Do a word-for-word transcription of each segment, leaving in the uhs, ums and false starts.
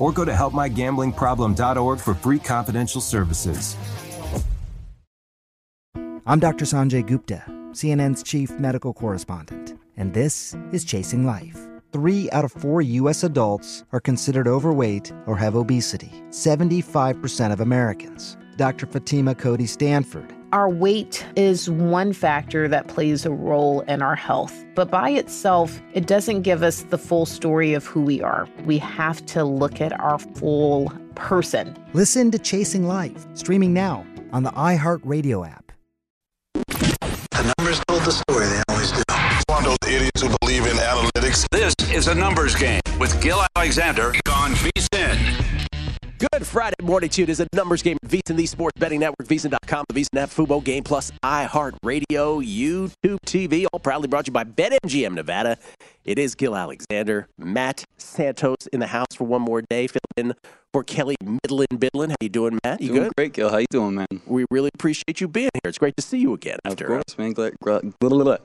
or go to help my gambling problem dot org for free confidential services. I'm Doctor Sanjay Gupta, C N N's chief medical correspondent, and this is Chasing Life. Three out of four U S adults are considered overweight or have obesity, seventy-five percent of Americans. Doctor Fatima Cody Stanford. Our weight is one factor that plays a role in our health, but by itself, it doesn't give us the full story of who we are. We have to look at our full person. Listen to Chasing Life, streaming now on the iHeartRadio app. The numbers told the story, they always do. It's one of those idiots who believe in analytics. This is a numbers game with Gil Alexander on VSiN. Good Friday morning to you. It is a numbers game at VEASAN, the Sports Betting Network, VEASAN dot com, the VEASAN app, Fubo, Game Plus, iHeartRadio, YouTube T V, all proudly brought to you by BetMGM Nevada. It is Gil Alexander, Matt Santos in the house for one more day, filled in for Kelly Midland Bidlin. How you doing, Matt? You doing good? Great, Gil. How you doing, man? We really appreciate you being here. It's great to see you again. After, of course, man. Glad, glad,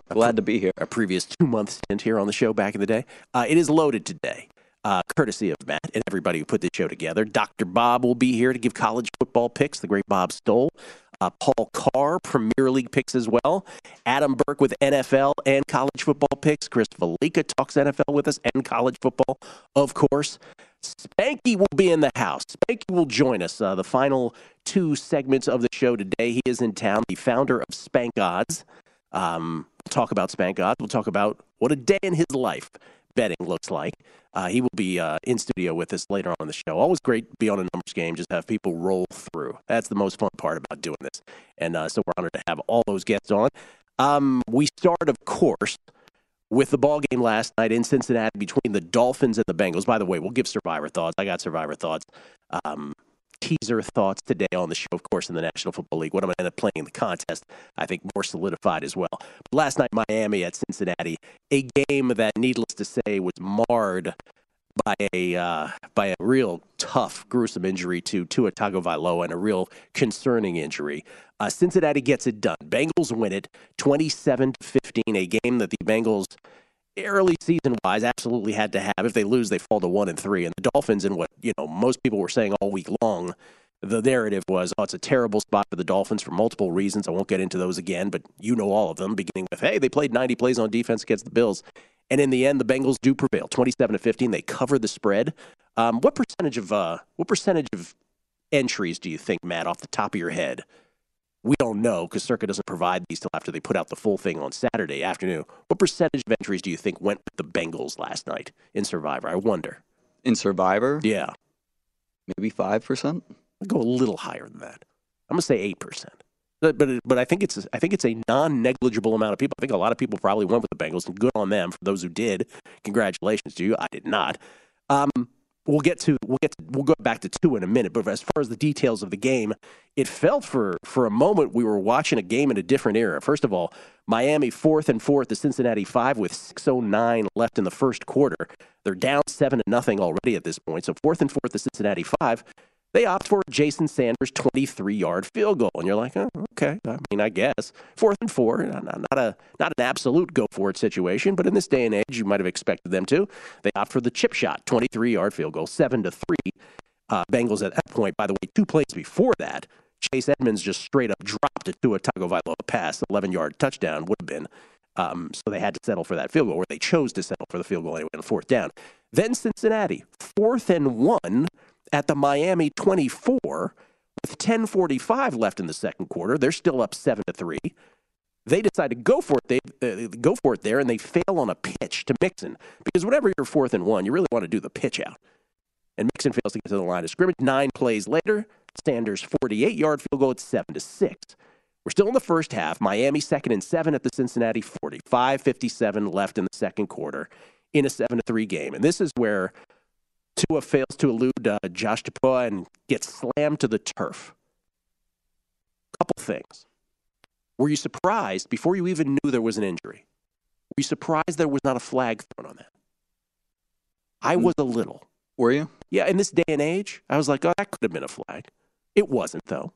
glad to be here. A previous two-month stint here on the show back in the day. Uh, it is loaded today. Uh, courtesy of Matt and everybody who put this show together. Doctor Bob will be here to give college football picks, the great Bob Stoll. Uh, Paul Carr, Premier League picks as well. Adam Burke with N F L and college football picks. Chris Valika talks N F L with us and college football, of course. Spanky will be in the house. Spanky will join us uh, the final two segments of the show today. He is in town, the founder of Spank Odds. Um, we'll talk about Spank Odds. We'll talk about what a day in his life betting looks like. Uh, he will be uh, in studio with us later on in the show. Always great to be on a numbers game, just have people roll through. That's the most fun part about doing this. And uh, so we're honored to have all those guests on. Um, we start, of course, with the ball game last night in Cincinnati between the Dolphins and the Bengals. By the way, we'll give Survivor thoughts. I got Survivor thoughts. Um, teaser thoughts today on the show, of course, in the National Football League. What I'm going to end up playing in the contest, I think, more solidified as well. But last night, Miami at Cincinnati, a game that, needless to say, was marred by a uh, by a real tough, gruesome injury to Tua Tagovailoa and a real concerning injury. Uh, Cincinnati gets it done. Bengals win it twenty-seven to fifteen, a game that the Bengals, early season-wise, absolutely had to have. If they lose, they fall to one and three. And the Dolphins, and what you know, most people were saying all week long, the narrative was, "Oh, it's a terrible spot for the Dolphins for multiple reasons." I won't get into those again, but you know all of them. Beginning with, "Hey, they played ninety plays on defense against the Bills," and in the end, the Bengals do prevail, twenty-seven to fifteen. They cover the spread. Um, what percentage of uh, what percentage of entries do you think, Matt, off the top of your head? We don't know because Circa doesn't provide these till after they put out the full thing on Saturday afternoon. What percentage of entries do you think went with the Bengals last night in Survivor? I wonder. In Survivor? Yeah. Maybe five percent? I'll go a little higher than that. I'm going to say eight percent. But but, but I, think it's, I think it's a non-negligible amount of people. I think a lot of people probably went with the Bengals, and good on them. For those who did, congratulations to you. I did not. Um, We'll get to we'll get to, we'll go back to two in a minute, but as far as the details of the game, it felt for for a moment we were watching a game in a different era. First of all, Miami fourth and fourth to Cincinnati five with six oh nine left in the first quarter. They're down seven to nothing already at this point. So fourth and fourth to Cincinnati five. They opt for a Jason Sanders twenty-three-yard field goal. And you're like, oh, okay, I mean, I guess. Fourth and four, not, not, a, not an absolute go-for-it situation, but in this day and age, you might have expected them to. They opt for the chip shot, twenty-three-yard field goal, seven to three. Uh, Bengals at that point, by the way, two plays before that, Chase Edmonds just straight up dropped it to a Tagovailoa pass, eleven-yard touchdown would have been. Um, so they had to settle for that field goal, or they chose to settle for the field goal anyway on fourth down. Then Cincinnati, fourth and one at the Miami twenty-four with ten forty-five left in the second quarter. They're still up seven to three. They decide to go for it. They uh, go for it there, and they fail on a pitch to Mixon because whenever you're fourth and one, you really want to do the pitch out. And Mixon fails to get to the line of scrimmage. Nine plays later, Sanders forty-eight-yard field goal. It's seven to six. We're still in the first half. Miami second and seven at the Cincinnati forty. five fifty-seven left in the second quarter in a seven to three game, and this is where Tua fails to elude uh, Josh Tepoa and gets slammed to the turf. Couple things. Were you surprised, before you even knew there was an injury, were you surprised there was not a flag thrown on that? I was a little. Were you? Yeah, in this day and age, I was like, oh, that could have been a flag. It wasn't, though.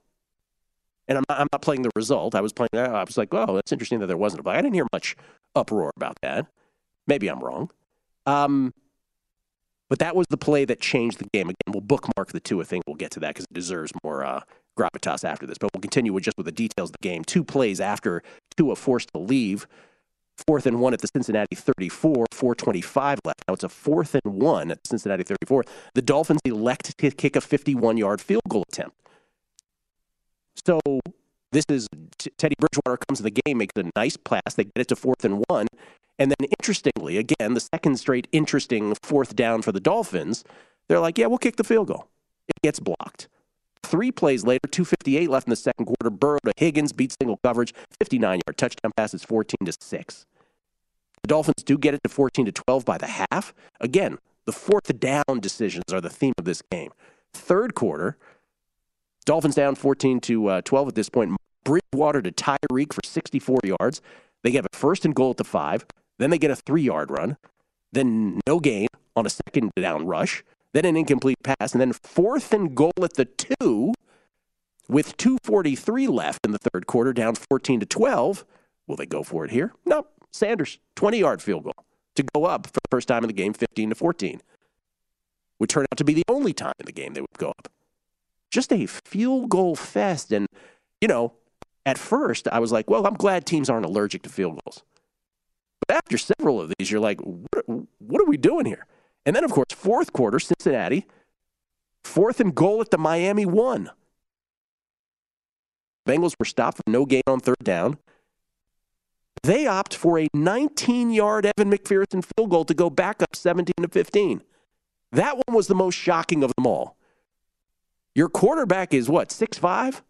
And I'm not, I'm not playing the result. I was playing. I was like, oh, that's interesting that there wasn't a flag. I didn't hear much uproar about that. Maybe I'm wrong. Um... But that was the play that changed the game. Again, we'll bookmark the Tua thing. We'll get to that because it deserves more uh, gravitas after this. But we'll continue with just with the details of the game. Two plays after Tua forced to leave. Fourth and one at the Cincinnati thirty-four, four twenty-five left. Now it's a fourth and one at the Cincinnati thirty-four. The Dolphins elect to kick a fifty-one-yard field goal attempt. So this is t- Teddy Bridgewater comes in the game, makes a nice pass. They get it to fourth and one. And then interestingly, again, the second straight interesting fourth down for the Dolphins, they're like, yeah, we'll kick the field goal. It gets blocked. Three plays later, two fifty-eight left in the second quarter, Burrow to Higgins, beats single coverage, fifty-nine-yard touchdown pass is fourteen to six. The Dolphins do get it to fourteen to twelve by the half. Again, the fourth down decisions are the theme of this game. Third quarter, Dolphins down fourteen to twelve at this point. Bridgewater to Tyreek for sixty-four yards. They get a first and goal at the five. Then they get a three-yard run, then no gain on a second down rush, then an incomplete pass, and then fourth and goal at the two with two forty-three left in the third quarter, down fourteen to twelve. Will they go for it here? No. Nope. Sanders, twenty-yard field goal to go up for the first time in the game, fifteen to fourteen. Would turn out to be the only time in the game they would go up. Just a field goal fest. And, you know, at first I was like, well, I'm glad teams aren't allergic to field goals. But after several of these, you're like, what, what are we doing here? And then, of course, fourth quarter, Cincinnati, fourth and goal at the Miami one. Bengals were stopped for no gain on third down. They opt for a nineteen-yard Evan McPherson field goal to go back up seventeen to fifteen. That one was the most shocking of them all. Your quarterback is, what, six five?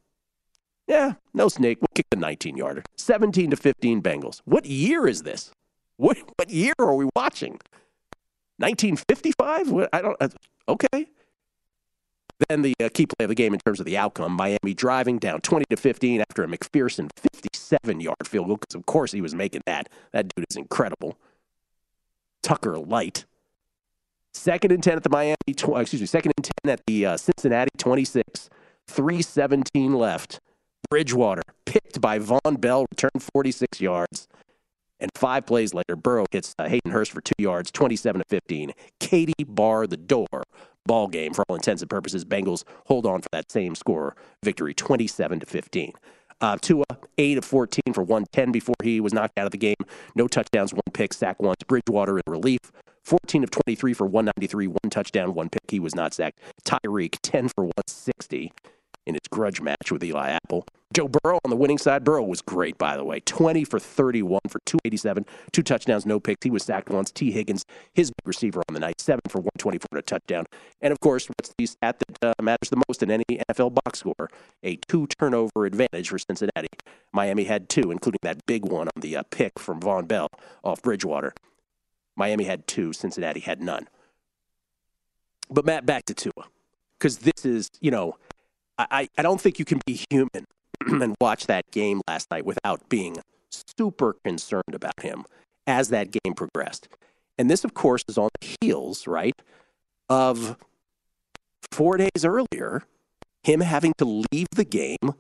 Yeah, no snake. We'll kick the nineteen-yarder. seventeen to fifteen Bengals. What year is this? What what year are we watching? nineteen fifty-five? What, I don't. Okay. Then the uh, key play of the game in terms of the outcome: Miami driving down twenty to fifteen after a McPherson fifty-seven-yard field goal. Because of course he was making that. That dude is incredible. Tucker Light. Second and ten at the Miami. Tw- excuse me. Second and ten at the uh, Cincinnati twenty-six. three seventeen left. Bridgewater picked by Von Bell, returned forty-six yards. And five plays later, Burrow hits uh, Hayden Hurst for two yards, twenty-seven to fifteen. Katie barred the door. Ball game for all intents and purposes. Bengals hold on for that same score victory, twenty-seven to fifteen. Uh, Tua, eight of fourteen for one ten before he was knocked out of the game. No touchdowns, one pick, sack once. Bridgewater in relief. fourteen of twenty-three for one ninety-three, one touchdown, one pick. He was not sacked. Tyreek, ten for one sixty. In its grudge match with Eli Apple. Joe Burrow on the winning side. Burrow was great, by the way. twenty for thirty-one for two eighty-seven. Two touchdowns, no picks. He was sacked once. T. Higgins, his big receiver on the night. seven for one twenty-four and a touchdown. And, of course, what's the stat that uh, matters the most in any N F L box score? A two-turnover advantage for Cincinnati. Miami had two, including that big one on the uh, pick from Von Bell off Bridgewater. Miami had two. Cincinnati had none. But, Matt, back to Tua. Because this is, you know... I, I don't think you can be human and watch that game last night without being super concerned about him as that game progressed. And this, of course, is on the heels, right, of four days earlier, him having to leave the game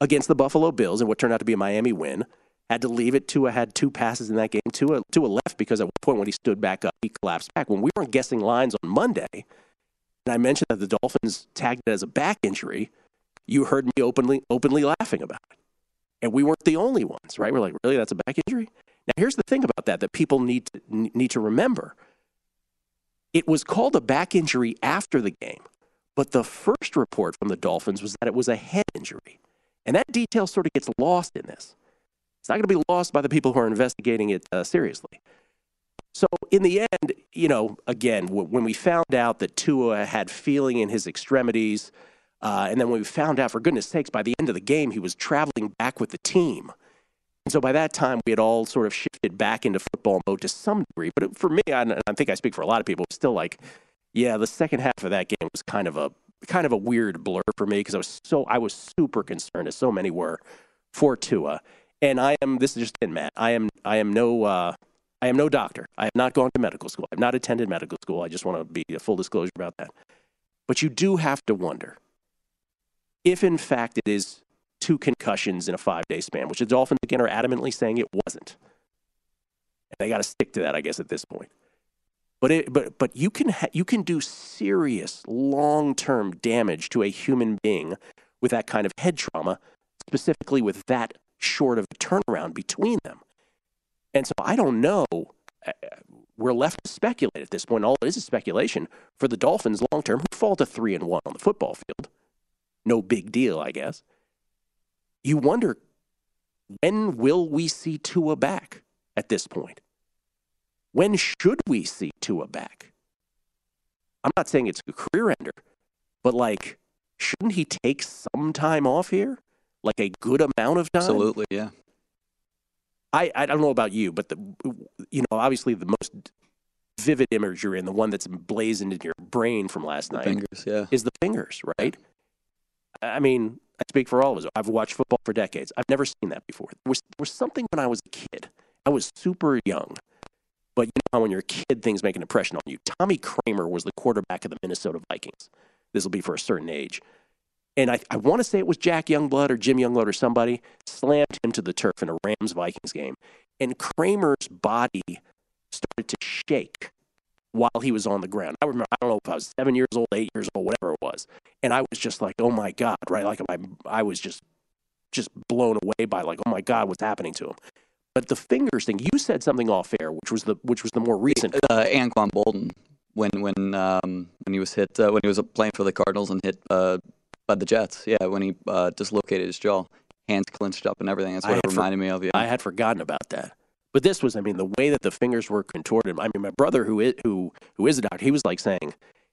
against the Buffalo Bills in what turned out to be a Miami win. Had to leave it. Tua had two passes in that game. Tua, Tua left because at one point when he stood back up, he collapsed back. When we weren't guessing lines on Monday, and I mentioned that the Dolphins tagged it as a back injury, you heard me openly openly laughing about it. And we weren't the only ones, right? We're like, really, that's a back injury? Now, here's the thing about that that people need to, need to remember. It was called a back injury after the game, but the first report from the Dolphins was that it was a head injury. And that detail sort of gets lost in this. It's not going to be lost by the people who are investigating it uh, seriously. So in the end, you know, again, w- when we found out that Tua had feeling in his extremities, uh, and then when we found out, for goodness sakes, by the end of the game, he was traveling back with the team. And so by that time, we had all sort of shifted back into football mode to some degree. But it, for me, I, and I think I speak for a lot of people, it's still like, yeah, the second half of that game was kind of a kind of a weird blur for me because I was so I was super concerned, as so many were, for Tua. And I am, this is just in, Matt, I am I am no uh, I am no doctor. I have not gone to medical school. I've not attended medical school. I just want to be a full disclosure about that. But you do have to wonder if, in fact, it is two concussions in a five-day span, which the Dolphins, again, are adamantly saying it wasn't. And they got to stick to that, I guess, at this point. But it, but but you can ha- you can do serious long-term damage to a human being with that kind of head trauma, specifically with that short of a turnaround between them. And so I don't know. We're left to speculate at this point. All it is is speculation for the Dolphins long term, who fall to three and one on the football field. No big deal, I guess. You wonder, when will we see Tua back at this point? When should we see Tua back? I'm not saying it's a career ender, but like, shouldn't he take some time off here? Like a good amount of time? Absolutely, yeah. I, I don't know about you, but the you know, obviously the most vivid imagery and the one that's emblazoned in your brain from last the night fingers, yeah. is the fingers, right? I mean, I speak for all of us. I've watched football for decades. I've never seen that before. There was, there was something when I was a kid. I was super young. But you know how when you're a kid, things make an impression on you. Tommy Kramer was the quarterback of the Minnesota Vikings. This will be for a certain age. And I, I want to say it was Jack Youngblood or Jim Youngblood or somebody slammed him to the turf in a Rams-Vikings game. And Kramer's body started to shake while he was on the ground. I remember, I don't know if I was seven years old, eight years old, whatever it was. And I was just like, oh my God, right? Like I, I was just, just blown away by like, oh my God, what's happening to him? But the fingers thing, you said something off air, which was the which was the more recent. Uh, Anquan Boldin, when when um, when he was hit, uh, when he was playing for the Cardinals and hit. Uh, By the Jets, yeah, when he uh, dislocated his jaw, hands clenched up and everything. That's what it reminded for, me of. Yeah, I had forgotten about that. But this was, I mean, the way that the fingers were contorted. I mean, my brother, who is who who is a doctor, he was like saying,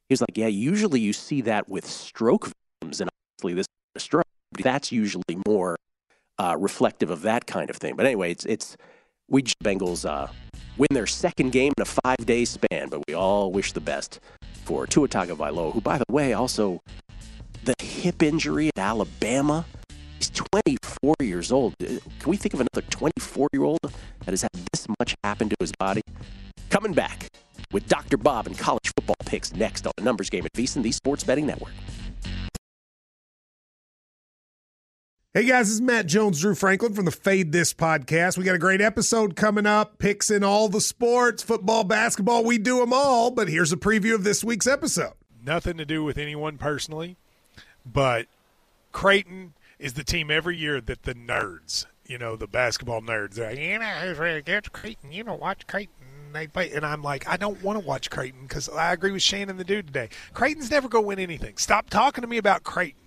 he was like, yeah, usually you see that with stroke victims, and obviously this is a stroke. But that's usually more uh, reflective of that kind of thing. But anyway, it's it's we Bengals uh, win their second game in a five-day span, but we all wish the best for Tua Tagovailoa, who, by the way, also. The hip injury at Alabama. He's twenty-four years old. Can we think of another twenty-four-year-old that has had this much happen to his body? Coming back with Doctor Bob and college football picks next on The Numbers Game at VEASAN, the Sports Betting Network. Hey guys, this is Matt Jones, Drew Franklin from the Fade This podcast. We got a great episode coming up. Picks in all the sports, football, basketball, we do them all. But here's a preview of this week's episode. Nothing to do with anyone personally. But Creighton is the team every year that the nerds, you know, the basketball nerds, they're like, you know who's really good? Creighton. You know, watch Creighton. They play. And I'm like, I don't want to watch Creighton because I agree with Shannon the dude today. Creighton's never going to win anything. Stop talking to me about Creighton.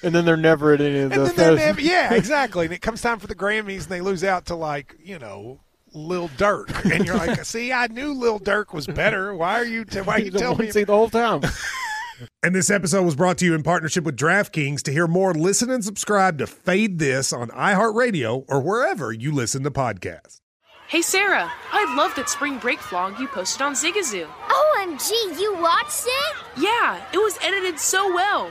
And then they're never at any of and those. Then never, yeah, exactly. And it comes time for the Grammys, and they lose out to, like, you know, Lil Durk. And you're like, see, I knew Lil Durk was better. Why are you, t- why are you telling me? See the whole time. And this episode was brought to you in partnership with DraftKings. To hear more, listen and subscribe to Fade This on iHeartRadio or wherever you listen to podcasts. Hey, Sarah, I loved that spring break vlog you posted on Zigazoo. O M G, you watched it? Yeah, it was edited so well.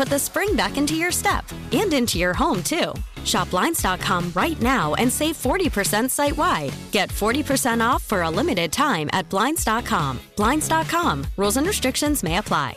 put the spring back into your step. And into your home, too. Shop Blinds dot com right now and save forty percent site-wide. Get forty percent off for a limited time at Blinds dot com. Blinds dot com. Rules and restrictions may apply.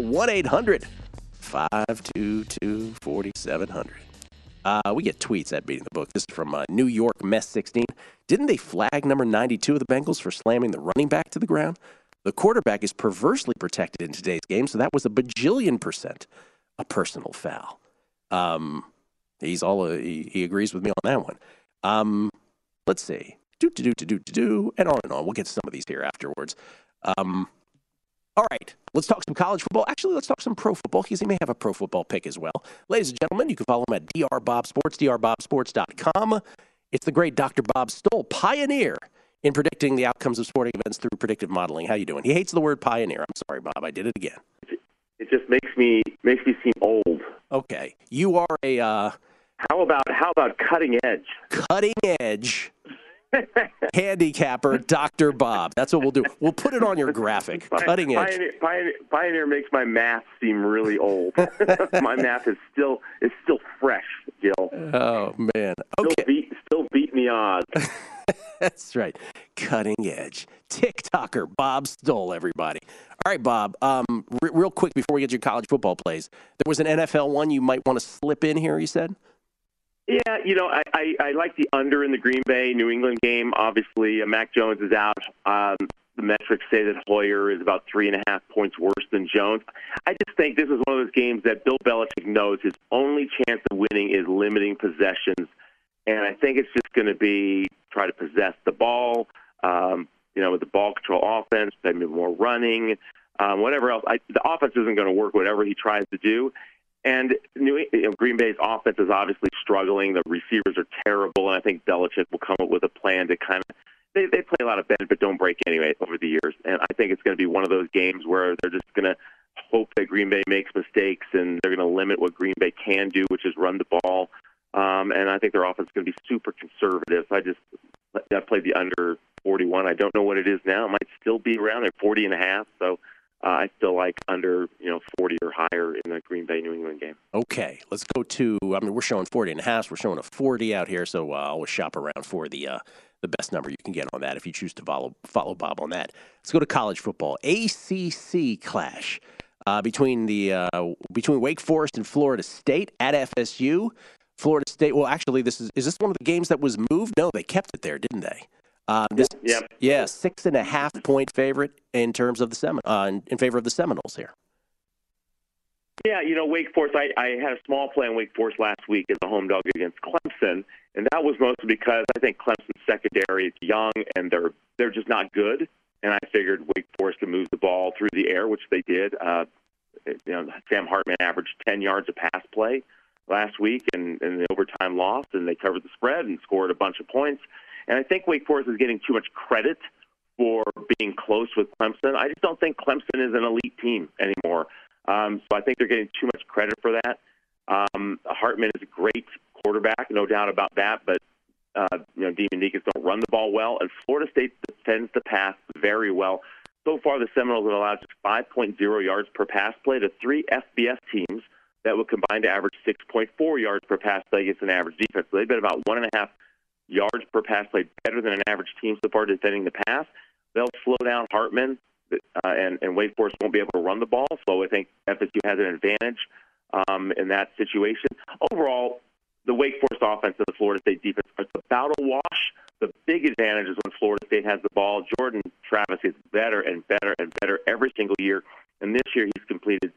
one eight hundred five two two four seven zero zero. Uh, we get tweets at Beating the Book. This is from uh, New York Mess sixteen. Didn't they flag number ninety-two of the Bengals for slamming the running back to the ground? The quarterback is perversely protected in today's game, so that was a bajillion percent a personal foul. Um, he's all uh, he, he agrees with me on that one. Um, let's see. Do do do do do do and on and on. We'll get to some of these here afterwards. Um, All right, let's talk some college football. Actually, let's talk some pro football because he may have a pro football pick as well. Ladies and gentlemen, you can follow him at D R Bob Sports, D R Bob Sports dot com. It's the great Doctor Bob Stoll, pioneer in predicting the outcomes of sporting events through predictive modeling. How you doing? He hates the word pioneer. I'm sorry, Bob. I did it again. It just makes me makes me seem old. Okay, you are a. Uh, how about how about cutting edge? Cutting edge. Handicapper, Doctor Bob. That's what we'll do. We'll put it on your graphic. Cutting edge. Pioneer, pioneer, pioneer makes my math seem really old. My math is still is still fresh, Gil. Oh man. Okay. Still beat, still beating the odds. That's right. Cutting edge. TikToker Bob Stoll, everybody. All right, Bob. Um, re- real quick before we get your college football plays, there was an N F L one you might want to slip in here. You said. Yeah, you know, I, I, I like the under in the Green Bay-New England game. Obviously, uh, Mac Jones is out. Um, the metrics say that Hoyer is about three and a half points worse than Jones. I just think this is one of those games that Bill Belichick knows his only chance of winning is limiting possessions. And I think it's just going to be try to possess the ball, um, you know, with the ball control offense, maybe more running, um, whatever else. I, the offense isn't going to work, whatever he tries to do. And New, you know, Green Bay's offense is obviously struggling. The receivers are terrible, and I think Belichick will come up with a plan to kind of they, – they play a lot of bend but don't break anyway over the years. And I think it's going to be one of those games where they're just going to hope that Green Bay makes mistakes, and they're going to limit what Green Bay can do, which is run the ball. Um, and I think their offense is going to be super conservative. So I just – I played the under forty-one. I don't know what it is now. It might still be around there, forty and a half. So – Uh, I feel like under, you know, forty or higher in the Green Bay New England game. Okay, let's go to. I mean, we're showing forty and a half. We're showing a forty out here, so uh, always shop around for the uh, the best number you can get on that if you choose to follow follow Bob on that. Let's go to college football. A C C clash uh, between the uh, between Wake Forest and Florida State at F S U. Florida State. Well, actually, this is is this one of the games that was moved? No, they kept it there, didn't they? Um, this, yep. Yeah, six and a half point favorite in terms of the Semin- uh, in, in favor of the Seminoles here. Yeah, you know, Wake Forest, I, I had a small play on Wake Forest last week as a home dog against Clemson, and that was mostly because I think Clemson's secondary is young and they're they're just not good, and I figured Wake Forest could move the ball through the air, which they did. Uh, you know, Sam Hartman averaged ten yards a pass play last week, and, and the overtime loss, and they covered the spread and scored a bunch of points. And I think Wake Forest is getting too much credit for being close with Clemson. I just don't think Clemson is an elite team anymore. Um, so I think they're getting too much credit for that. Um, Hartman is a great quarterback, no doubt about that. But, uh, you know, Demonicus don't run the ball well. And Florida State defends the pass very well. So far, the Seminoles have allowed five point oh yards per pass play to three F B S teams that would combine to average six point four yards per pass play against an average defense. So they've been about one and a half yards per pass play better than an average team so far defending the pass. They'll slow down Hartman, uh, and, and Wake Forest won't be able to run the ball, so I think F S U has an advantage um, in that situation. Overall, the Wake Forest offense and the Florida State defense is about a wash. The big advantage is when Florida State has the ball. Jordan Travis is better and better and better every single year, and this year he's completed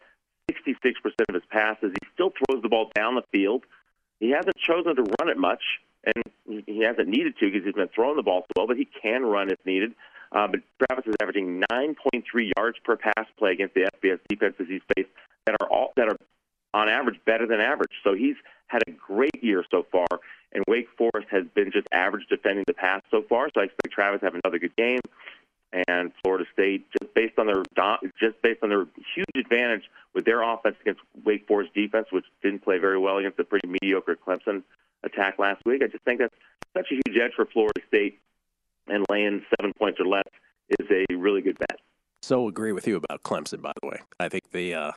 sixty-six percent of his passes. He still throws the ball down the field. He hasn't chosen to run it much, and he hasn't needed to because he's been throwing the ball so well, but he can run if needed. Uh, but Travis is averaging nine point three yards per pass play against the F B S defenses he's faced that are all that are on average better than average. So he's had a great year so far, and Wake Forest has been just average defending the pass so far. So I expect Travis to have another good game, and Florida State, just based on their just based on their huge advantage with their offense against Wake Forest defense, which didn't play very well against a pretty mediocre Clemson attack last week. I just think that's such a huge edge for Florida State, and laying seven points or less is a really good bet. So agree with you about Clemson, by the way. I think the uh,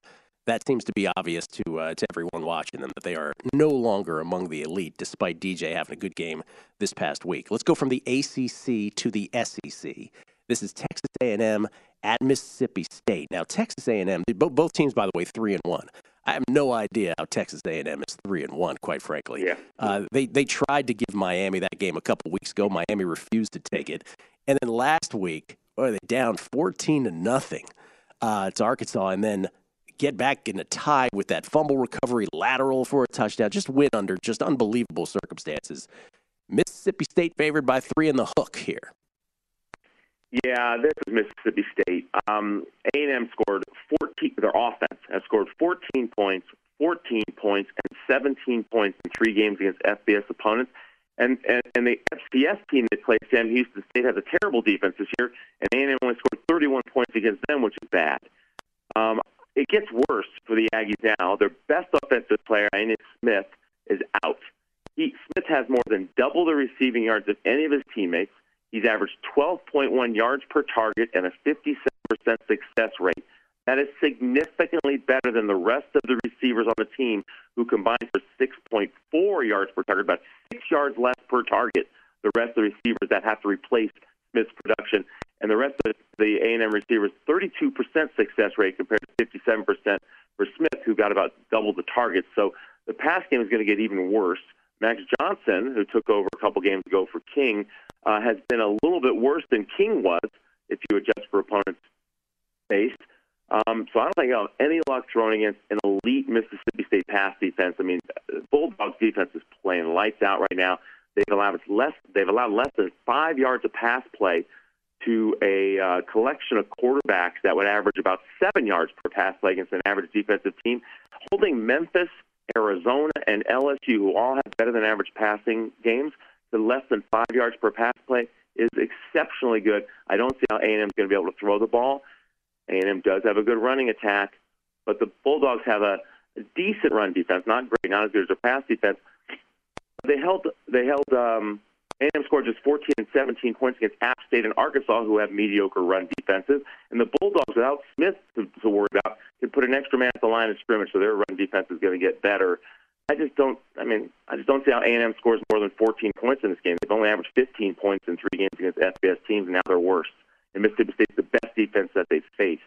that seems to be obvious to uh, to everyone watching them, that they are no longer among the elite, despite D J having a good game this past week. Let's go from the A C C to the S E C. This is Texas A and M at Mississippi State. Now, Texas A and M, both teams, by the way, three and one. I have no idea how Texas A and M is three and one, quite frankly. Yeah. Uh, they they tried to give Miami that game a couple weeks ago. Miami refused to take it, and then last week, boy, they down fourteen to nothing uh, to Arkansas, and then get back in a tie with that fumble recovery lateral for a touchdown. Just win under just unbelievable circumstances. Mississippi State favored by three in the hook here. Yeah, this is Mississippi State. Um, A and M scored fourteen. Their offense has scored fourteen points, fourteen points, and seventeen points in three games against F B S opponents. And and, and the F C S team that played Sam Houston State has a terrible defense this year, and A and M only scored thirty-one points against them, which is bad. Um, it gets worse for the Aggies now. Their best offensive player, Ian Smith, is out. He, Smith has more than double the receiving yards of any of his teammates. He's averaged twelve point one yards per target and a fifty-seven percent success rate. That is significantly better than the rest of the receivers on the team, who combined for six point four yards per target, about six yards less per target. The rest of the receivers that have to replace Smith's production, and the rest of the A and M receivers, thirty-two percent success rate compared to fifty-seven percent for Smith, who got about double the targets. So the pass game is going to get even worse. Max Johnson, who took over a couple games ago for King, uh, has been a little bit worse than King was if you adjust for opponents based. Um, so I don't think I'll have any luck throwing against an elite Mississippi State pass defense. I mean, Bulldogs defense is playing lights out right now. They've allowed less. They've allowed less than five yards of pass play to a uh, collection of quarterbacks that would average about seven yards per pass play against an average defensive team. holding Memphis, Arizona, and L S U, who all have better than average passing games, to less than five yards per pass play is exceptionally good. I don't see how A and M is going to be able to throw the ball. A and M does have a good running attack, but the Bulldogs have a decent run defense, not great, not as good as their pass defense. They held, they held, um, A and M scored just fourteen and seventeen points against App State and Arkansas, who have mediocre run defenses. And the Bulldogs, without Smith to, to worry about, can put an extra man at the line of scrimmage, so their run defense is going to get better. I just don't. I mean, I just don't see how A and M scores more than fourteen points in this game. They've only averaged fifteen points in three games against F B S teams, and now they're worse. And Mississippi State's the best defense that they've faced.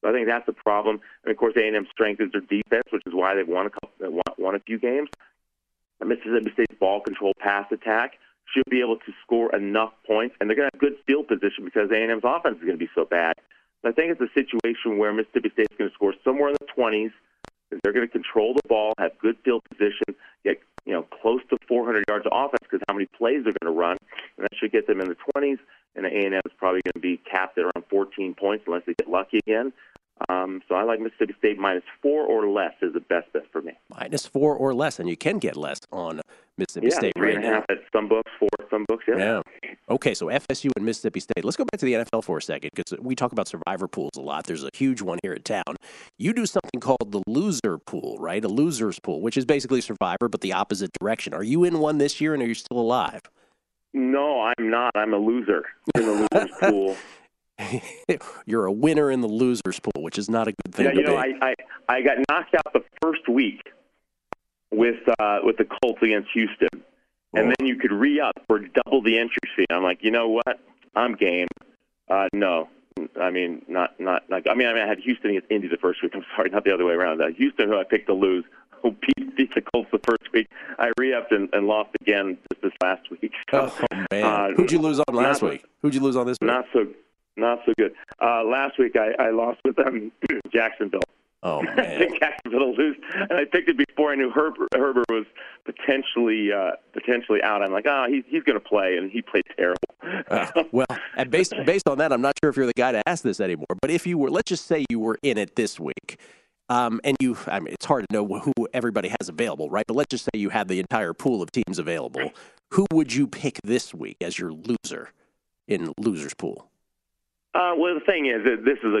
So I think that's the problem. And of course, A and M's strength is their defense, which is why they've won a couple, won a few games. And Mississippi State's ball control, pass attack should be able to score enough points, and they're going to have good field position because A and M's offense is going to be so bad. But I think it's a situation where Mississippi State's going to score somewhere in the twenties. They're going to control the ball, have good field position, get you know close to four hundred yards of offense because how many plays they're going to run, and that should get them in the twenties. And A and M is probably going to be capped at around fourteen points unless they get lucky again. Um, so I like Mississippi State minus four or less is the best bet for me. Minus four or less, and you can get less on Mississippi yeah, State three right and now. A half at some books, four at some books, yeah. yeah. Okay, so F S U and Mississippi State. Let's go back to the N F L for a second because we talk about survivor pools a lot. There's a huge one here in town. You do something called the loser pool, right? A loser's pool, which is basically survivor but the opposite direction. Are you in one this year, and are you still alive? No, I'm not. I'm a loser in the loser's pool. You're a winner in the loser's pool, which is not a good thing yeah, you to know, be. I, I, I got knocked out the first week with uh, with the Colts against Houston. Oh. And then you could re-up for double the entry fee. I'm like, you know what? I'm game. Uh, no. I mean, not, not, not I mean, I mean, I had Houston against Indy the first week. I'm sorry, not the other way around. Uh, Houston, who I picked to lose, who beat, beat the Colts the first week. I re-upped and, and lost again just this last week. So, oh, man. Uh, Who'd you lose on last not, week? Who'd you lose on this week? Not so Not so good. Uh, last week I, I lost with um, Jacksonville. Oh, man. I think Jacksonville lose, and I picked it before I knew Herbert, Herbert was potentially uh, potentially out. I'm like, ah, oh, he's he's going to play, and he played terrible. uh, well, and based based on that, I'm not sure if you're the guy to ask this anymore. But if you were, let's just say you were in it this week, um, and you, I mean, it's hard to know who everybody has available, right? But let's just say you had the entire pool of teams available. Who would you pick this week as your loser in losers pool? Uh, well, the thing is, that this is a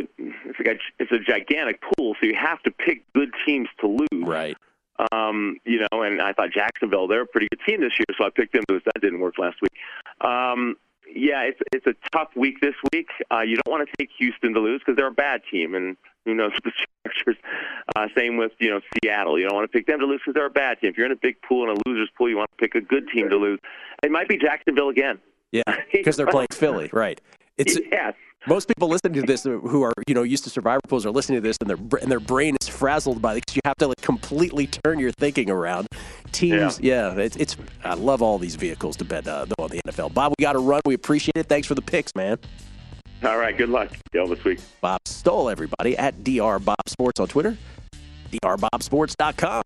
it's, like a it's a gigantic pool, so you have to pick good teams to lose. Right. Um, you know, and I thought Jacksonville, they're a pretty good team this year, so I picked them. That didn't work last week. Um, yeah, it's it's a tough week this week. Uh, you don't want to take Houston to lose because they're a bad team, and who knows the structures. Uh, same with, you know, Seattle. You don't want to pick them to lose because they're a bad team. If you're in a big pool and a loser's pool, you want to pick a good team to lose. It might be Jacksonville again. Yeah, because they're playing Philly, right. It's, yeah. Most people listening to this who are, you know, used to survivor pools are listening to this and their and their brain is frazzled by it because you have to like completely turn your thinking around. Teams, yeah, yeah it's, it's I love all these vehicles to bet uh, though on the N F L. Bob, we got to run. We appreciate it. Thanks for the picks, man. All right, good luck y'all this week. Bob Stoll, everybody, at D R Bob Sports on Twitter, D R Bob Sports dot com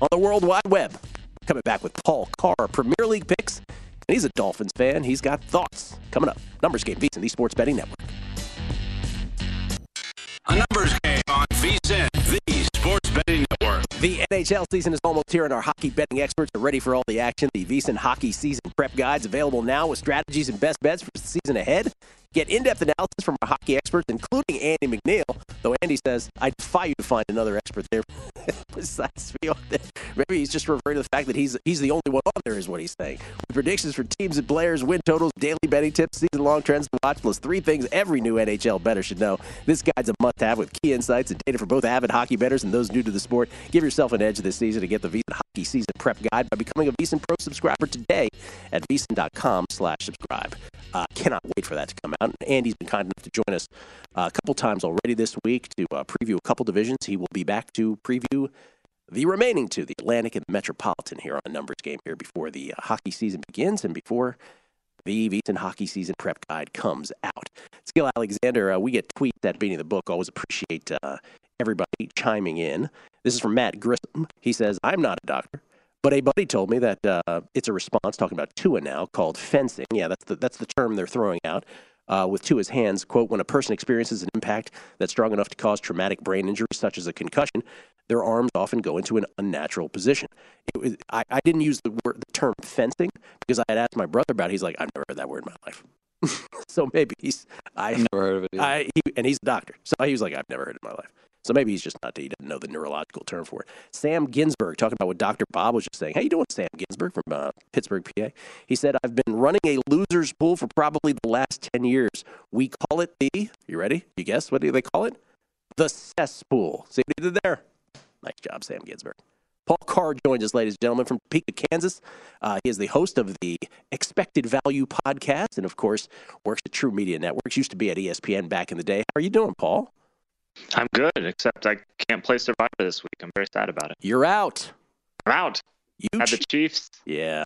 on the World Wide Web. Coming back with Paul Carr, Premier League picks. And he's a Dolphins fan. He's got thoughts. Coming up, Numbers Game, VEASAN, the Sports Betting Network. A Numbers Game on VEASAN, the Sports Betting Network. The N H L season is almost here, and our hockey betting experts are ready for all the action. The VEASAN Hockey Season Prep Guide's available now with strategies and best bets for the season ahead. Get in-depth analysis from our hockey experts, including Andy McNeil, though Andy says, I defy you to find another expert there besides me on that. Maybe he's just referring to the fact that he's he's the only one on there is what he's saying. With predictions for teams and players, win totals, daily betting tips, season-long trends to watch, plus three things every new N H L bettor should know. This guide's a must-have with key insights and data for both avid hockey bettors and those new to the sport. Give yourself an edge this season to get the VEASAN Hockey Season Prep Guide by becoming a VEASAN Pro subscriber today at VEASAN dot com slash subscribe. Uh, cannot wait for that to come out. And Andy's been kind enough to join us uh, a couple times already this week to uh, preview a couple divisions. He will be back to preview the remaining two, the Atlantic and the Metropolitan, here on a Numbers Game here before the uh, hockey season begins and before the VEASAN Hockey Season Prep Guide comes out. Gil Alexander, uh, we get tweets at Beating the Book. Always appreciate uh, everybody chiming in. This is from Matt Grissom. He says, I'm not a doctor, but a buddy told me that uh, it's a response, talking about Tua now, called fencing. Yeah, that's the, that's the term they're throwing out. Uh, with Tua's hands, quote, when a person experiences an impact that's strong enough to cause traumatic brain injury, such as a concussion, their arms often go into an unnatural position. It was, I, I didn't use the word, the term fencing, because I had asked my brother about it. He's like, I've never heard that word in my life. So maybe he's I I've never heard of it. Either. I he, and he's a doctor, so he was like, I've never heard it in my life. So maybe he's just not. He doesn't know the neurological term for it. Sam Ginsburg, talking about what Doctor Bob was just saying. How you doing, Sam Ginsburg from uh, Pittsburgh, P A? He said, I've been running a loser's pool for probably the last ten years. We call it the, you ready? You guess? What do they call it? The cesspool. See what he did there? Nice job, Sam Ginsburg. Paul Carr joins us, ladies and gentlemen, from Topeka, Kansas. Uh, he is the host of the Expected Value podcast and, of course, works at True Media Networks. Used to be at E S P N back in the day. How are you doing, Paul? I'm good, except I can't play Survivor this week. I'm very sad about it. You're out. I'm out. You had the Chiefs. Yeah.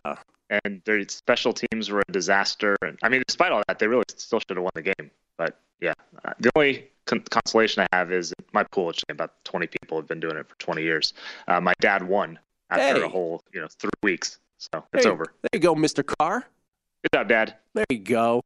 And their special teams were a disaster. And I mean, despite all that, they really still should have won the game. But, yeah, uh, the only con- consolation I have is my pool, which about twenty people have been doing it for twenty years. Uh, my dad won after hey. a whole, you know, three weeks. So it's there, over. There you go, Mister Carr. Good job, Dad. There you go.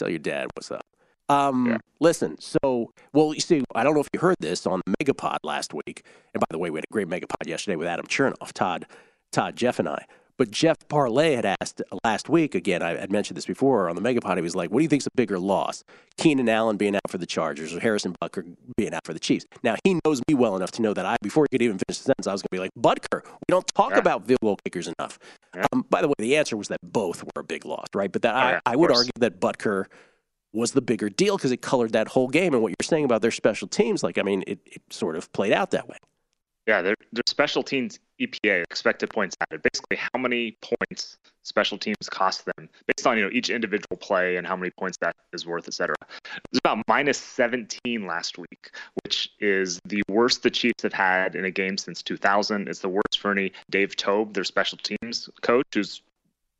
Tell your dad what's up. Um, yeah. Listen, so, well, you see, I don't know if you heard this on the Megapod last week. And by the way, we had a great Megapod yesterday with Adam Chernoff, Todd, Todd, Jeff, and I. But Jeff Parlay had asked last week, again, I had mentioned this before on the Megapod, he was like, what do you think's a bigger loss? Keenan Allen being out for the Chargers or Harrison Butker being out for the Chiefs. Now, he knows me well enough to know that I, before he could even finish the sentence, I was going to be like, Butker, we don't talk yeah. about field goal kickers enough. Yeah. Um, by the way, the answer was that both were a big loss, right? But that oh, yeah, I, I would argue that Butker was the bigger deal because it colored that whole game. And what you're saying about their special teams, like, I mean, it, it sort of played out that way. Yeah, their, their special teams E P A, expected points added, basically how many points special teams cost them based on, you know, each individual play and how many points that is worth, et cetera. It was about minus seventeen last week, which is the worst the Chiefs have had in a game since two thousand. It's the worst for any Dave Tobe, their special teams coach, who's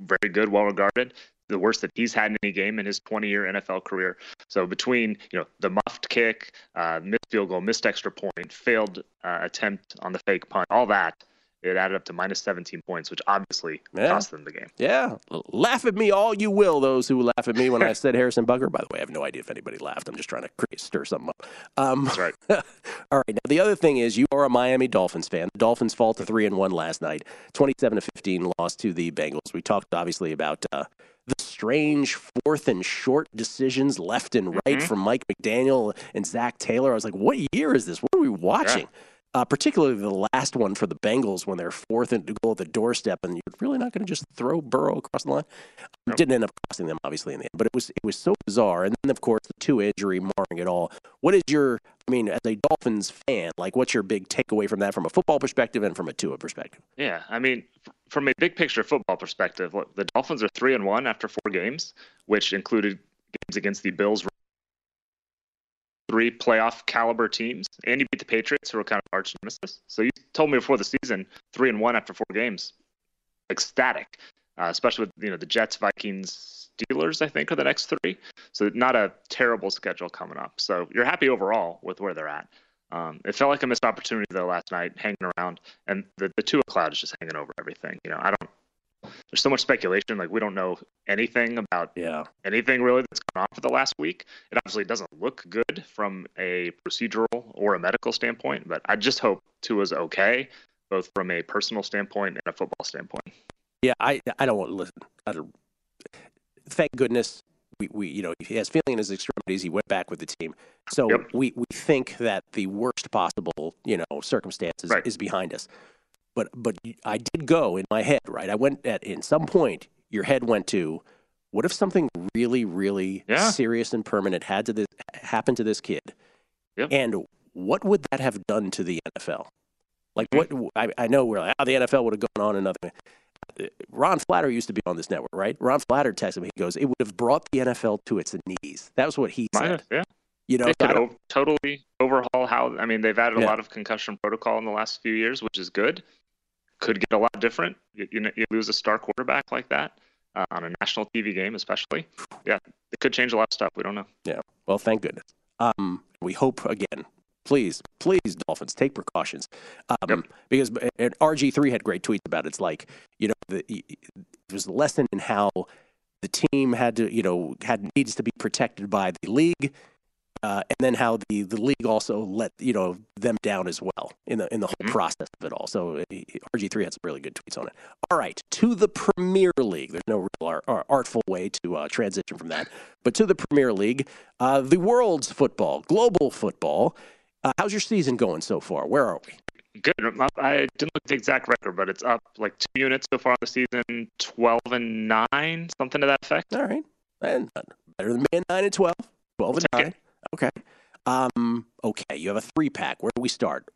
very good, well-regarded. The worst that he's had in any game in his twenty-year N F L career. So between, you know, the muffed kick, uh, missed field goal, missed extra point, failed uh, attempt on the fake punt, all that, it added up to minus seventeen points, which obviously yeah. cost them the game. Yeah. Laugh at me all you will, those who laugh at me when I said Harrison Butker. By the way, I have no idea if anybody laughed. I'm just trying to create, stir something up. Um, That's right. All right. Now, the other thing is you are a Miami Dolphins fan. The Dolphins fall to three and one last night, twenty-seven to fifteen loss to the Bengals. We talked, obviously, about uh, – the strange fourth and short decisions left and right mm-hmm. from Mike McDaniel and Zach Taylor. I was like, what year is this? What are we watching? Yeah. Uh, particularly the last one for the Bengals when they're fourth and goal at the doorstep and you're really not going to just throw Burrow across the line. Nope. Didn't end up crossing them, obviously, in the end, but it was, it was so bizarre. And then, of course, the two injury marring it all. What is your, I mean, as a Dolphins fan, like what's your big takeaway from that from a football perspective and from a Tua perspective? Yeah, I mean, from a big picture football perspective, look, the Dolphins are three and one after four games, which included games against the Bills, three playoff caliber teams, and you beat the Patriots, who were kind of arch nemesis. So you told me before the season, three and one after four games, ecstatic, uh, especially with, you know, the Jets, Vikings, Steelers, I think, are the next three. So not a terrible schedule coming up. So you're happy overall with where they're at. Um, it felt like a missed opportunity, though, last night, hanging around. And the, the Tua cloud is just hanging over everything. You know, I don't – there's so much speculation. Like, we don't know anything about yeah. anything, really, that's gone on for the last week. It obviously doesn't look good from a procedural or a medical standpoint. But I just hope Tua's okay, both from a personal standpoint and a football standpoint. Yeah, I, I don't want to listen. I don't, thank goodness. We, we, you know, he has feeling in his extremities. He went back with the team. So yep. we, we think that the worst possible, you know, circumstances right. is behind us. But but I did go in my head, right? I went at, in some point, your head went to, what if something really, really yeah. serious and permanent had to this, happened to this kid? Yep. And what would that have done to the N F L? Like, mm-hmm. what I, I know we're like, oh, the N F L would have gone on and nothing. Ron Flatter used to be on this network, right? Ron Flatter texted me. He goes, it would have brought the N F L to its knees. That was what he said. Yeah. You know, they could o- totally overhaul how, I mean, they've added yeah. a lot of concussion protocol in the last few years, which is good. Could get a lot different. You, you know, you lose a star quarterback like that uh, on a national T V game, especially. Yeah. It could change a lot of stuff. We don't know. Yeah. Well, thank goodness. Um, we hope again. Please, please, Dolphins, take precautions. Um, yep. Because and R G three had great tweets about it. It's like, you know, the, it was a lesson in how the team had to, you know, had needs to be protected by the league. uh, and then how the, the league also let you know them down as well in the in the whole mm-hmm. process of it all. So R G three had some really good tweets on it. All right, to the Premier League. There's no real art, artful way to uh, transition from that, but to the Premier League, uh, the world's football, global football. Uh, how's your season going so far? Where are we? Good. I didn't look at the exact record, but it's up like two units so far in the season, twelve and nine, something to that effect. All right. And better than man, nine and twelve, twelve and nine. Okay. Um, okay. You have a three pack. Where do we start?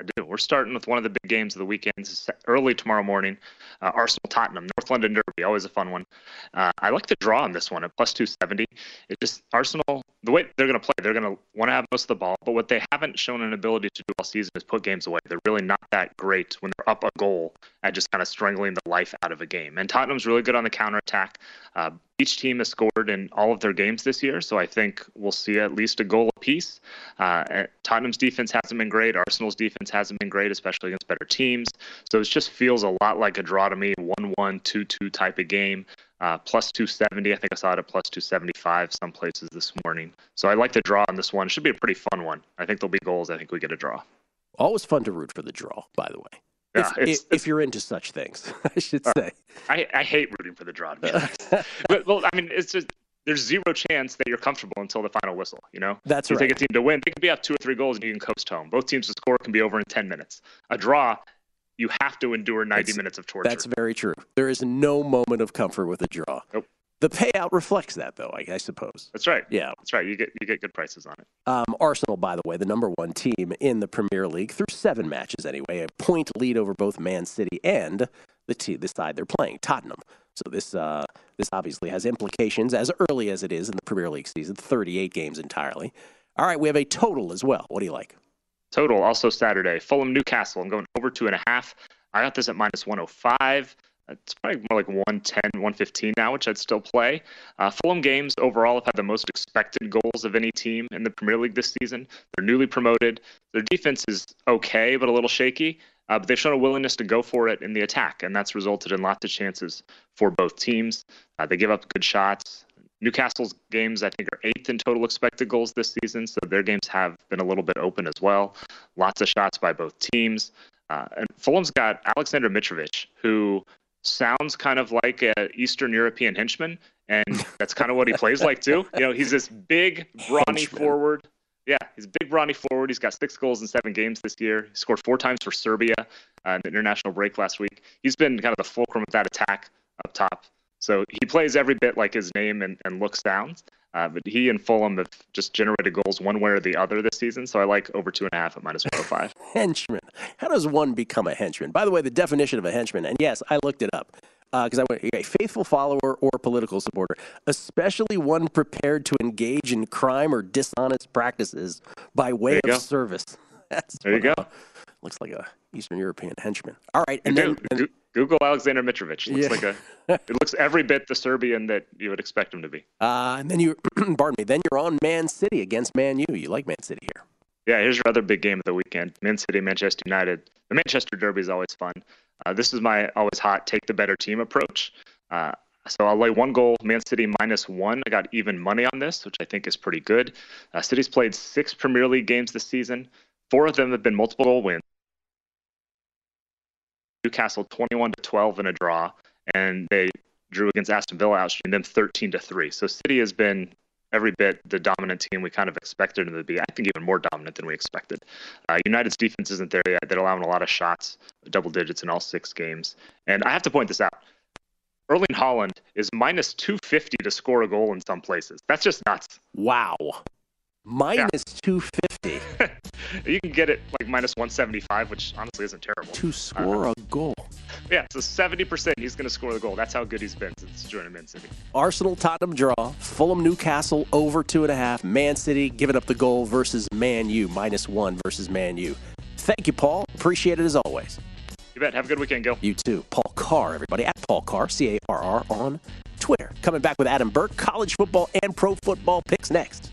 I do. We're starting with one of the big games of the weekend. It's early tomorrow morning. Uh, Arsenal Tottenham, North London Derby, always a fun one. Uh, I like the draw on this one at plus two seventy. It's just Arsenal, the way they're going to play, they're going to want to have most of the ball, but what they haven't shown an ability to do all season is put games away. They're really not that great when they're up a goal at just kind of strangling the life out of a game. And Tottenham's really good on the counterattack. Uh, each team has scored in all of their games this year, so I think we'll see at least a goal apiece. Uh, Tottenham's defense hasn't been great. Arsenal's defense hasn't been great, especially against better teams. So it just feels a lot like a draw to me, one one, two two type of game. Uh, plus two seventy. I think I saw it at plus two seventy-five some places this morning. So I like the draw on this one. It should be a pretty fun one. I think there'll be goals. I think we get a draw. Always fun to root for the draw, by the way. Yeah, if, it's, if it's, you're into such things, I should uh, say. I, I hate rooting for the draw. To be honest. But, well, I mean, it's just there's zero chance that you're comfortable until the final whistle. You know, that's you right. You take a team to win, they could be up two or three goals, and you can coast home. Both teams to score can be over in ten minutes. A draw, you have to endure ninety that's, minutes of torture. That's very true. There is no moment of comfort with a draw. Nope. The payout reflects that, though, I, I suppose. That's right. Yeah, that's right. You get you get good prices on it. Um, Arsenal, by the way, the number one team in the Premier League through seven matches anyway, a point lead over both Man City and the team, the side they're playing, Tottenham. So this uh, this obviously has implications as early as it is in the Premier League season, thirty-eight games entirely. All right, we have a total as well. What do you like? Total also Saturday, Fulham Newcastle. I'm going over two and a half. I got this at minus one oh five. It's probably more like one ten, one fifteen now, which I'd still play. Uh, Fulham games overall have had the most expected goals of any team in the Premier League this season. They're newly promoted. Their defense is okay, but a little shaky. Uh, but they've shown a willingness to go for it in the attack, and that's resulted in lots of chances for both teams. Uh, they give up good shots. Newcastle's games, I think, are eighth in total expected goals this season, so their games have been a little bit open as well. Lots of shots by both teams. Uh, and Fulham's got Alexander Mitrovic, who sounds kind of like an Eastern European henchman, and that's kind of what he plays like, too. You know, he's this big, brawny henchman. forward. Yeah, he's a big, brawny forward. He's got six goals in seven games this year. He scored four times for Serbia uh, in the international break last week. He's been kind of the fulcrum of that attack up top. So he plays every bit like his name and, and look sounds, uh, but he and Fulham have just generated goals one way or the other this season, so I like over two and a half at minus one oh five. Henchman. How does one become a henchman? By the way, the definition of a henchman, and yes, I looked it up, because uh, I went, a faithful follower or political supporter, especially one prepared to engage in crime or dishonest practices by way of service. That's there you go. I'm, looks like a Eastern European henchman. All right, and you then... And, Google Alexander Mitrovic. It looks yeah. like a. It looks every bit the Serbian that you would expect him to be. Uh, and then you, pardon me. Then you're on Man City against Man U. You like Man City here? Yeah. Here's your other big game of the weekend: Man City, Manchester United. The Manchester Derby is always fun. Uh, this is my always hot take the better team approach. Uh, so I'll lay one goal, Man City minus one. I got even money on this, which I think is pretty good. Uh, City's played six Premier League games this season. Four of them have been multiple goal wins. Newcastle twenty-one to twelve in a draw, and they drew against Aston Villa, outshooting them thirteen to three. So City has been every bit the dominant team we kind of expected them to be. I think even more dominant than we expected. Uh, United's defense isn't there yet. They're allowing a lot of shots, double digits in all six games. And I have to point this out. Erling Haaland is minus two fifty to score a goal in some places. That's just nuts. Wow. Minus yeah. two fifty. You can get it like minus one seventy-five, which honestly isn't terrible. To score a goal. Yeah, so seventy percent he's going to score the goal. That's how good he's been since joining Man City. Arsenal, Tottenham draw. Fulham, Newcastle over two and a half. Man City giving up the goal versus Man U. Minus one versus Man U. Thank you, Paul. Appreciate it as always. You bet. Have a good weekend, Gil. You too. Paul Carr, everybody. At Paul Carr, C A R R on Twitter. Coming back with Adam Burke. College football and pro football picks next.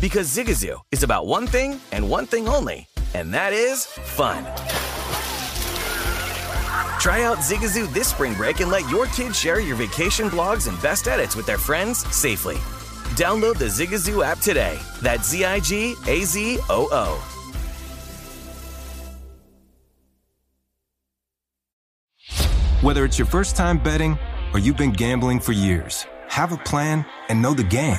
Because Zigazoo is about one thing and one thing only, and that is fun. Try out Zigazoo this spring break and let your kids share your vacation blogs and best edits with their friends safely. Download the Zigazoo app today. That's Z I G A Z O O. Whether it's your first time betting or you've been gambling for years, have a plan and know the game.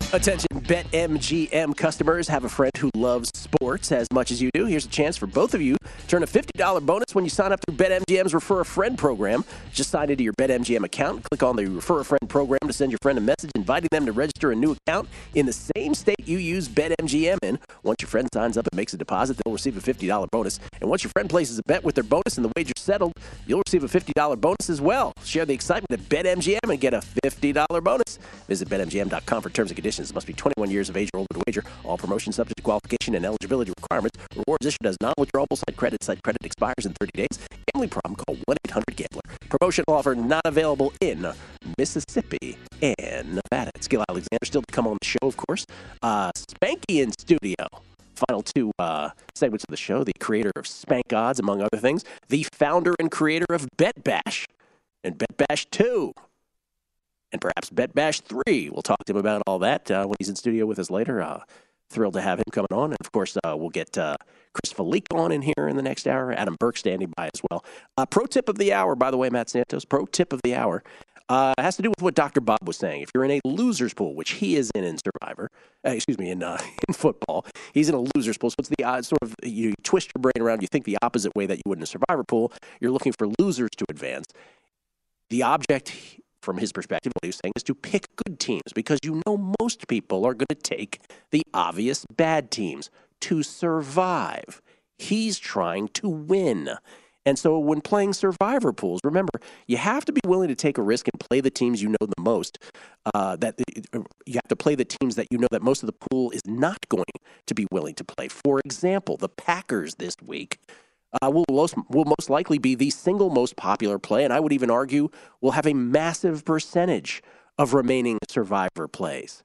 Attention, BetMGM customers. Have a friend who loves sports as much as you do. Here's a chance for both of you. Turn a fifty dollars bonus when you sign up through BetMGM's Refer a Friend program. Just sign into your BetMGM account. Click on the Refer a Friend program to send your friend a message inviting them to register a new account in the same state you use BetMGM in. Once your friend signs up and makes a deposit, they'll receive a fifty dollars bonus. And once your friend places a bet with their bonus and the wager's settled, you'll receive a fifty dollars bonus as well. Share the excitement at BetMGM and get a fifty dollars bonus. Visit BetMGM dot com for terms and conditions. Must be twenty-one years of age or older to wager. All promotions subject to qualification and eligibility requirements. Rewards issued as non-withdrawable site credit. Site credit expires in thirty days. Gambling problem? Call one eight hundred gambler. Promotional offer not available in Mississippi and Nevada. It's Gil Alexander still to come on the show, of course. Uh, Spanky in studio. Final two uh, segments of the show. The creator of Spank Odds, among other things. The founder and creator of Bet Bash and Bet Bash two. And perhaps Bet Bash three. We'll talk to him about all that uh, when he's in studio with us later. Uh, thrilled to have him coming on. And, of course, uh, we'll get uh, Chris Felic on in here in the next hour. Adam Burke standing by as well. Uh, pro tip of the hour, by the way, Matt Santos. Pro tip of the hour uh, has to do with what Doctor Bob was saying. If you're in a loser's pool, which he is in in Survivor, uh, excuse me, in uh, in football, he's in a loser's pool. So it's the odds, sort of, you twist your brain around. You think the opposite way that you would in a Survivor pool. You're looking for losers to advance. The object, from his perspective, what he was saying is to pick good teams because you know most people are going to take the obvious bad teams to survive. He's trying to win. And so when playing survivor pools, remember, you have to be willing to take a risk and play the teams you know the most. Uh, that the, You have to play the teams that you know that most of the pool is not going to be willing to play. For example, the Packers this week Uh, will, most, will most likely be the single most popular play, and I would even argue will have a massive percentage of remaining Survivor plays.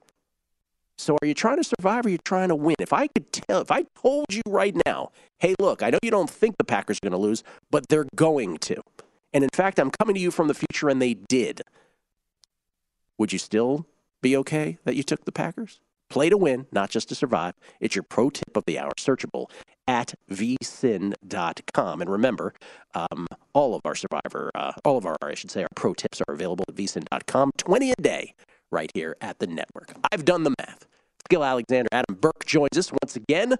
So are you trying to survive or are you trying to win? If I could tell, if I told you right now, hey, look, I know you don't think the Packers are going to lose, but they're going to. And in fact, I'm coming to you from the future and they did. Would you still be okay that you took the Packers? Play to win, not just to survive. It's your pro tip of the hour, searchable at V S I N dot com. And remember, um, all of our survivor, uh, all of our, I should say, our pro tips are available at V S I N dot com, twenty a day right here at the network. I've done the math. Gil Alexander, Adam Burke joins us once again,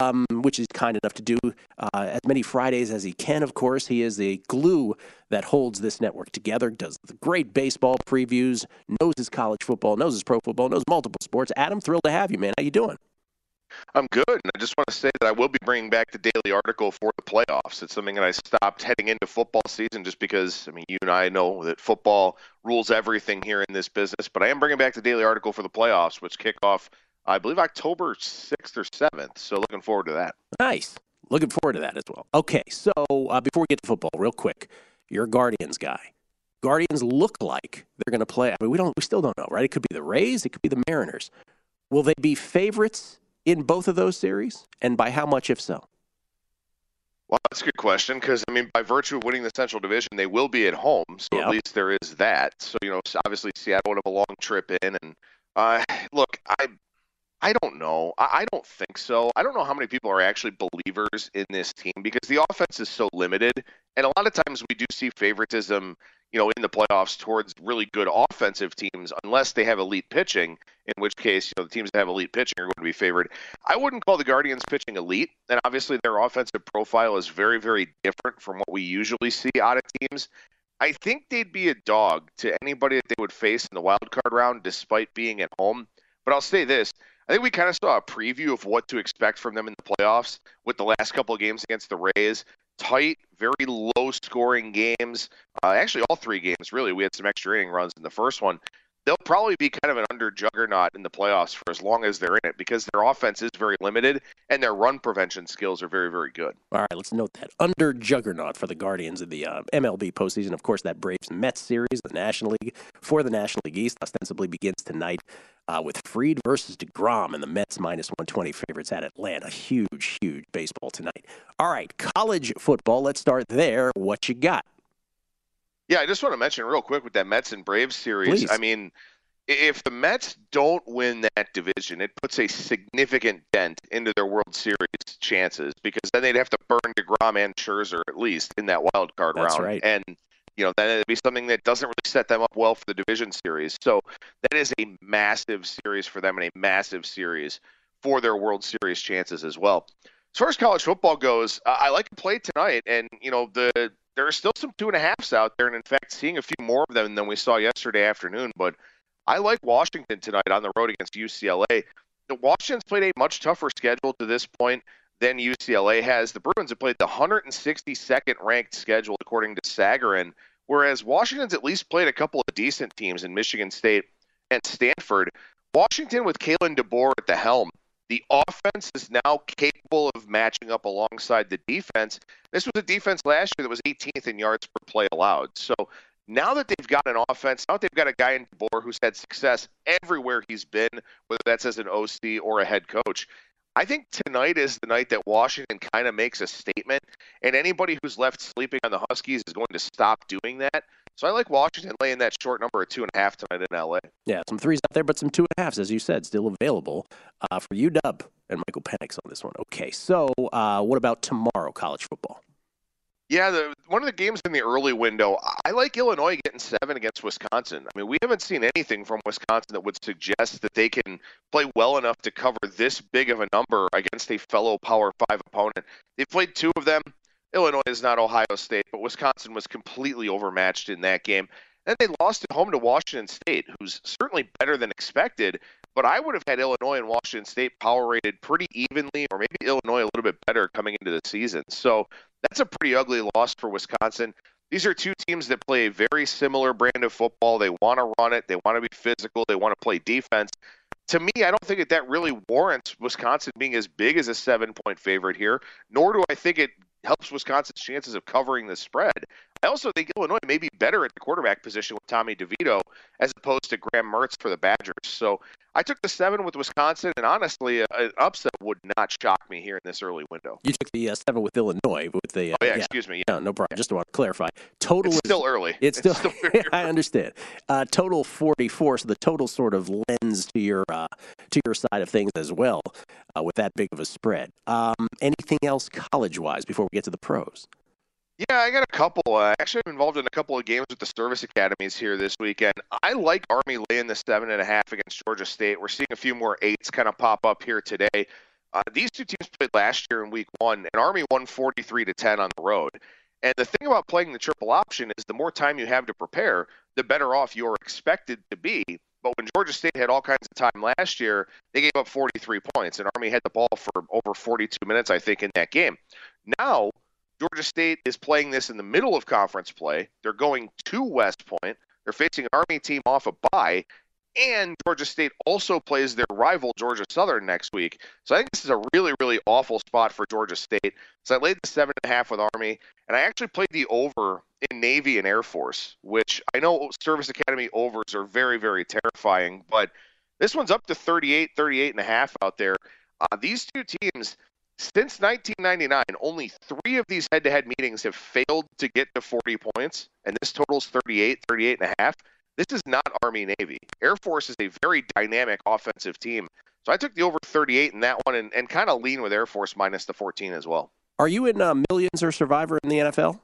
um, which he's kind enough to do uh, as many Fridays as he can, of course. He is the glue that holds this network together, does the great baseball previews, knows his college football, knows his pro football, knows multiple sports. Adam, thrilled to have you, man. How you doing? I'm good, and I just want to say that I will be bringing back the daily article for the playoffs. It's something that I stopped heading into football season just because, I mean, you and I know that football rules everything here in this business, but I am bringing back the daily article for the playoffs, which kick off, I believe, October sixth or seventh, so looking forward to that. Nice. Looking forward to that as well. Okay, so uh, before we get to football, real quick, you're a Guardians guy. Guardians look like they're going to play. I mean, we don't, we still don't know, right? It could be the Rays. It could be the Mariners. Will they be favorites in both of those series? And by how much, if so? Well, that's a good question because, I mean, by virtue of winning the Central Division, they will be at home, so yep. At least there is that. So, you know, obviously Seattle would have a long trip in. And uh, look, I... I don't know. I don't think so. I don't know how many people are actually believers in this team because the offense is so limited. And a lot of times we do see favoritism, you know, in the playoffs towards really good offensive teams, unless they have elite pitching, in which case, you know, the teams that have elite pitching are going to be favored. I wouldn't call the Guardians pitching elite. And obviously their offensive profile is very, very different from what we usually see out of teams. I think they'd be a dog to anybody that they would face in the wild card round, despite being at home. But I'll say this. I think we kind of saw a preview of what to expect from them in the playoffs with the last couple of games against the Rays. Tight, very low-scoring games. Uh, actually, all three games, really. We had some extra inning runs in the first one. They'll probably be kind of an under-juggernaut in the playoffs for as long as they're in it because their offense is very limited and their run prevention skills are very, very good. All right, let's note that. Under-juggernaut for the Guardians in the uh, M L B postseason. Of course, that Braves-Mets series, the National League, for the National League East ostensibly begins tonight. Uh, with Fried versus DeGrom and the Mets minus one twenty favorites at Atlanta. Huge, huge baseball tonight. All right, college football. Let's start there. What you got? Yeah, I just want to mention real quick with that Mets and Braves series. Please. I mean, if the Mets don't win that division, it puts a significant dent into their World Series chances because then they'd have to burn DeGrom and Scherzer at least in that wild card round. That's right. And you know, then it'd be something that doesn't really set them up well for the division series. So that is a massive series for them and a massive series for their World Series chances as well. As far as college football goes, uh, I like to play tonight. And, you know, the there are still some two and a halves out there. And, in fact, seeing a few more of them than we saw yesterday afternoon. But I like Washington tonight on the road against U C L A. Washington's played a much tougher schedule to this point than U C L A has. The Bruins have played the one hundred sixty-second ranked schedule, according to Sagarin, whereas Washington's at least played a couple of decent teams in Michigan State and Stanford. Washington with Kalen DeBoer at the helm. The offense is now capable of matching up alongside the defense. This was a defense last year that was eighteenth in yards per play allowed. So now that they've got an offense, now that they've got a guy in DeBoer who's had success everywhere he's been, whether that's as an O C or a head coach, I think tonight is the night that Washington kind of makes a statement, and anybody who's left sleeping on the Huskies is going to stop doing that. So I like Washington laying that short number of two and a half tonight in L A. Yeah, some threes out there, but some two and a halves, as you said, still available uh, for U W and Michael Penix on this one. Okay, so uh, what about tomorrow, college football? Yeah, the, one of the games in the early window, I like Illinois getting seven against Wisconsin. I mean, we haven't seen anything from Wisconsin that would suggest that they can play well enough to cover this big of a number against a fellow Power Five opponent. They've played two of them. Illinois is not Ohio State, but Wisconsin was completely overmatched in that game. Then they lost at home to Washington State, who's certainly better than expected, but I would have had Illinois and Washington State power rated pretty evenly, or maybe Illinois a little bit better coming into the season. So that's a pretty ugly loss for Wisconsin. These are two teams that play a very similar brand of football. They want to run it. They want to be physical. They want to play defense. To me, I don't think that that really warrants Wisconsin being as big as a seven-point favorite here, nor do I think it helps Wisconsin's chances of covering the spread. I also think Illinois may be better at the quarterback position with Tommy DeVito as opposed to Graham Mertz for the Badgers. So I took the seven with Wisconsin, and honestly, an upset would not shock me here in this early window. You took the uh, seven with Illinois with the. Uh, oh yeah, yeah, excuse me. Yeah, no, no problem. Yeah. Just to want to clarify, total. It's is, still early. It's, it's still. still early. I understand. Uh, total forty-four. So the total sort of lends to your uh, to your side of things as well, uh, with that big of a spread. Um, anything else college-wise before we get to the pros? Yeah, I got a couple. Uh, actually, I'm involved in a couple of games with the service academies here this weekend. I like Army laying the seven and a half against Georgia State. We're seeing a few more eights kind of pop up here today. Uh, these two teams played last year in week one, and Army won forty-three to ten on the road. And the thing about playing the triple option is the more time you have to prepare, the better off you're expected to be. But when Georgia State had all kinds of time last year, they gave up forty-three points, and Army had the ball for over forty-two minutes, I think, in that game. Now, Georgia State is playing this in the middle of conference play. They're going to West Point. They're facing an Army team off a bye. And Georgia State also plays their rival, Georgia Southern, next week. So I think this is a really, really awful spot for Georgia State. So I laid the seven and a half with Army, and I actually played the over in Navy and Air Force, which I know Service Academy overs are very, very terrifying. But this one's up to thirty-eight, thirty-eight and a half out there. Uh, these two teams... Since nineteen ninety-nine, only three of these head-to-head meetings have failed to get to forty points, and this totals thirty-eight, thirty-eight and a half. This is not Army-Navy. Air Force is a very dynamic offensive team. So I took the over thirty-eight in that one and, and kind of lean with Air Force minus the fourteen as well. Are you in uh, Millions or Survivor in the N F L?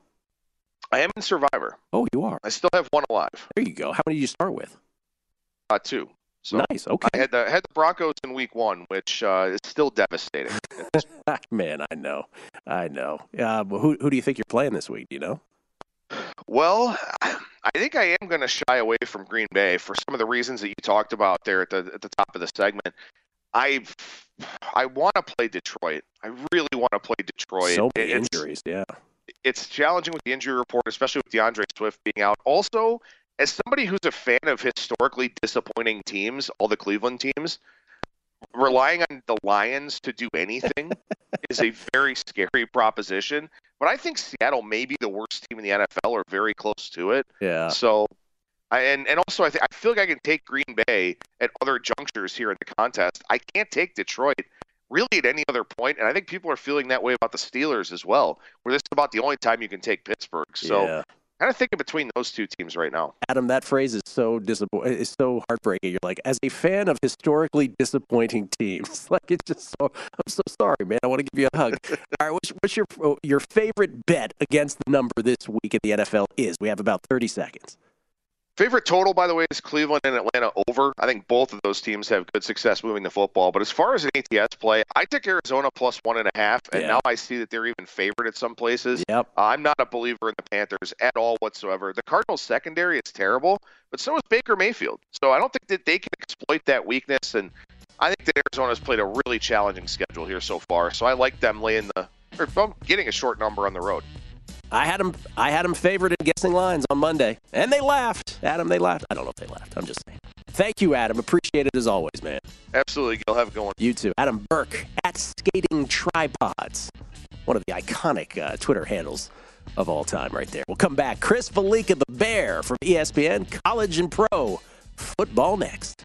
I am in Survivor. Oh, you are. I still have one alive. There you go. How many did you start with? Uh, two. So nice. Okay. I had the, had the Broncos in week one, which uh, is still devastating. Man, I know. I know. Uh, but who, who do you think you're playing this week? Do you know? Well, I think I am going to shy away from Green Bay for some of the reasons that you talked about there at the, at the top of the segment. I I want to play Detroit. I really want to play Detroit. So many it's, injuries, yeah. It's challenging with the injury report, especially with DeAndre Swift being out. Also, as somebody who's a fan of historically disappointing teams, all the Cleveland teams, relying on the Lions to do anything is a very scary proposition. But I think Seattle may be the worst team in the N F L or very close to it. Yeah. So, I, and, and also I, th- I feel like I can take Green Bay at other junctures here in the contest. I can't take Detroit really at any other point, and I think people are feeling that way about the Steelers as well, where this is about the only time you can take Pittsburgh. So. Yeah. Kind of thinking between those two teams right now. Adam, that phrase is so disappointing. It's so heartbreaking. You're like, as a fan of historically disappointing teams, like it's just so. I'm so sorry, man. I want to give you a hug. All right, what's, what's your your favorite bet against the number this week in the N F L? Is we have about thirty seconds. Favorite total, by the way, is Cleveland and Atlanta over. I think both of those teams have good success moving the football. But as far as an A T S play, I took Arizona plus one and a half, and yeah. Now I see that they're even favored at some places. Yep. Uh, I'm not a believer in the Panthers at all whatsoever. The Cardinals' secondary is terrible, but so is Baker Mayfield. So I don't think that they can exploit that weakness, and I think that Arizona's played a really challenging schedule here so far. So I like them laying the – or I'm getting a short number on the road. I had them. I had them favored in guessing lines on Monday, and they laughed. Adam, they laughed. I don't know if they laughed. I'm just saying. Thank you, Adam. Appreciate it as always, man. Absolutely, Gil. Have a good one. You too, Adam Burke at Skating Tripods, one of the iconic uh, Twitter handles of all time, right there. We'll come back. Chris Velica, the Bear from E S P N, College and Pro Football next.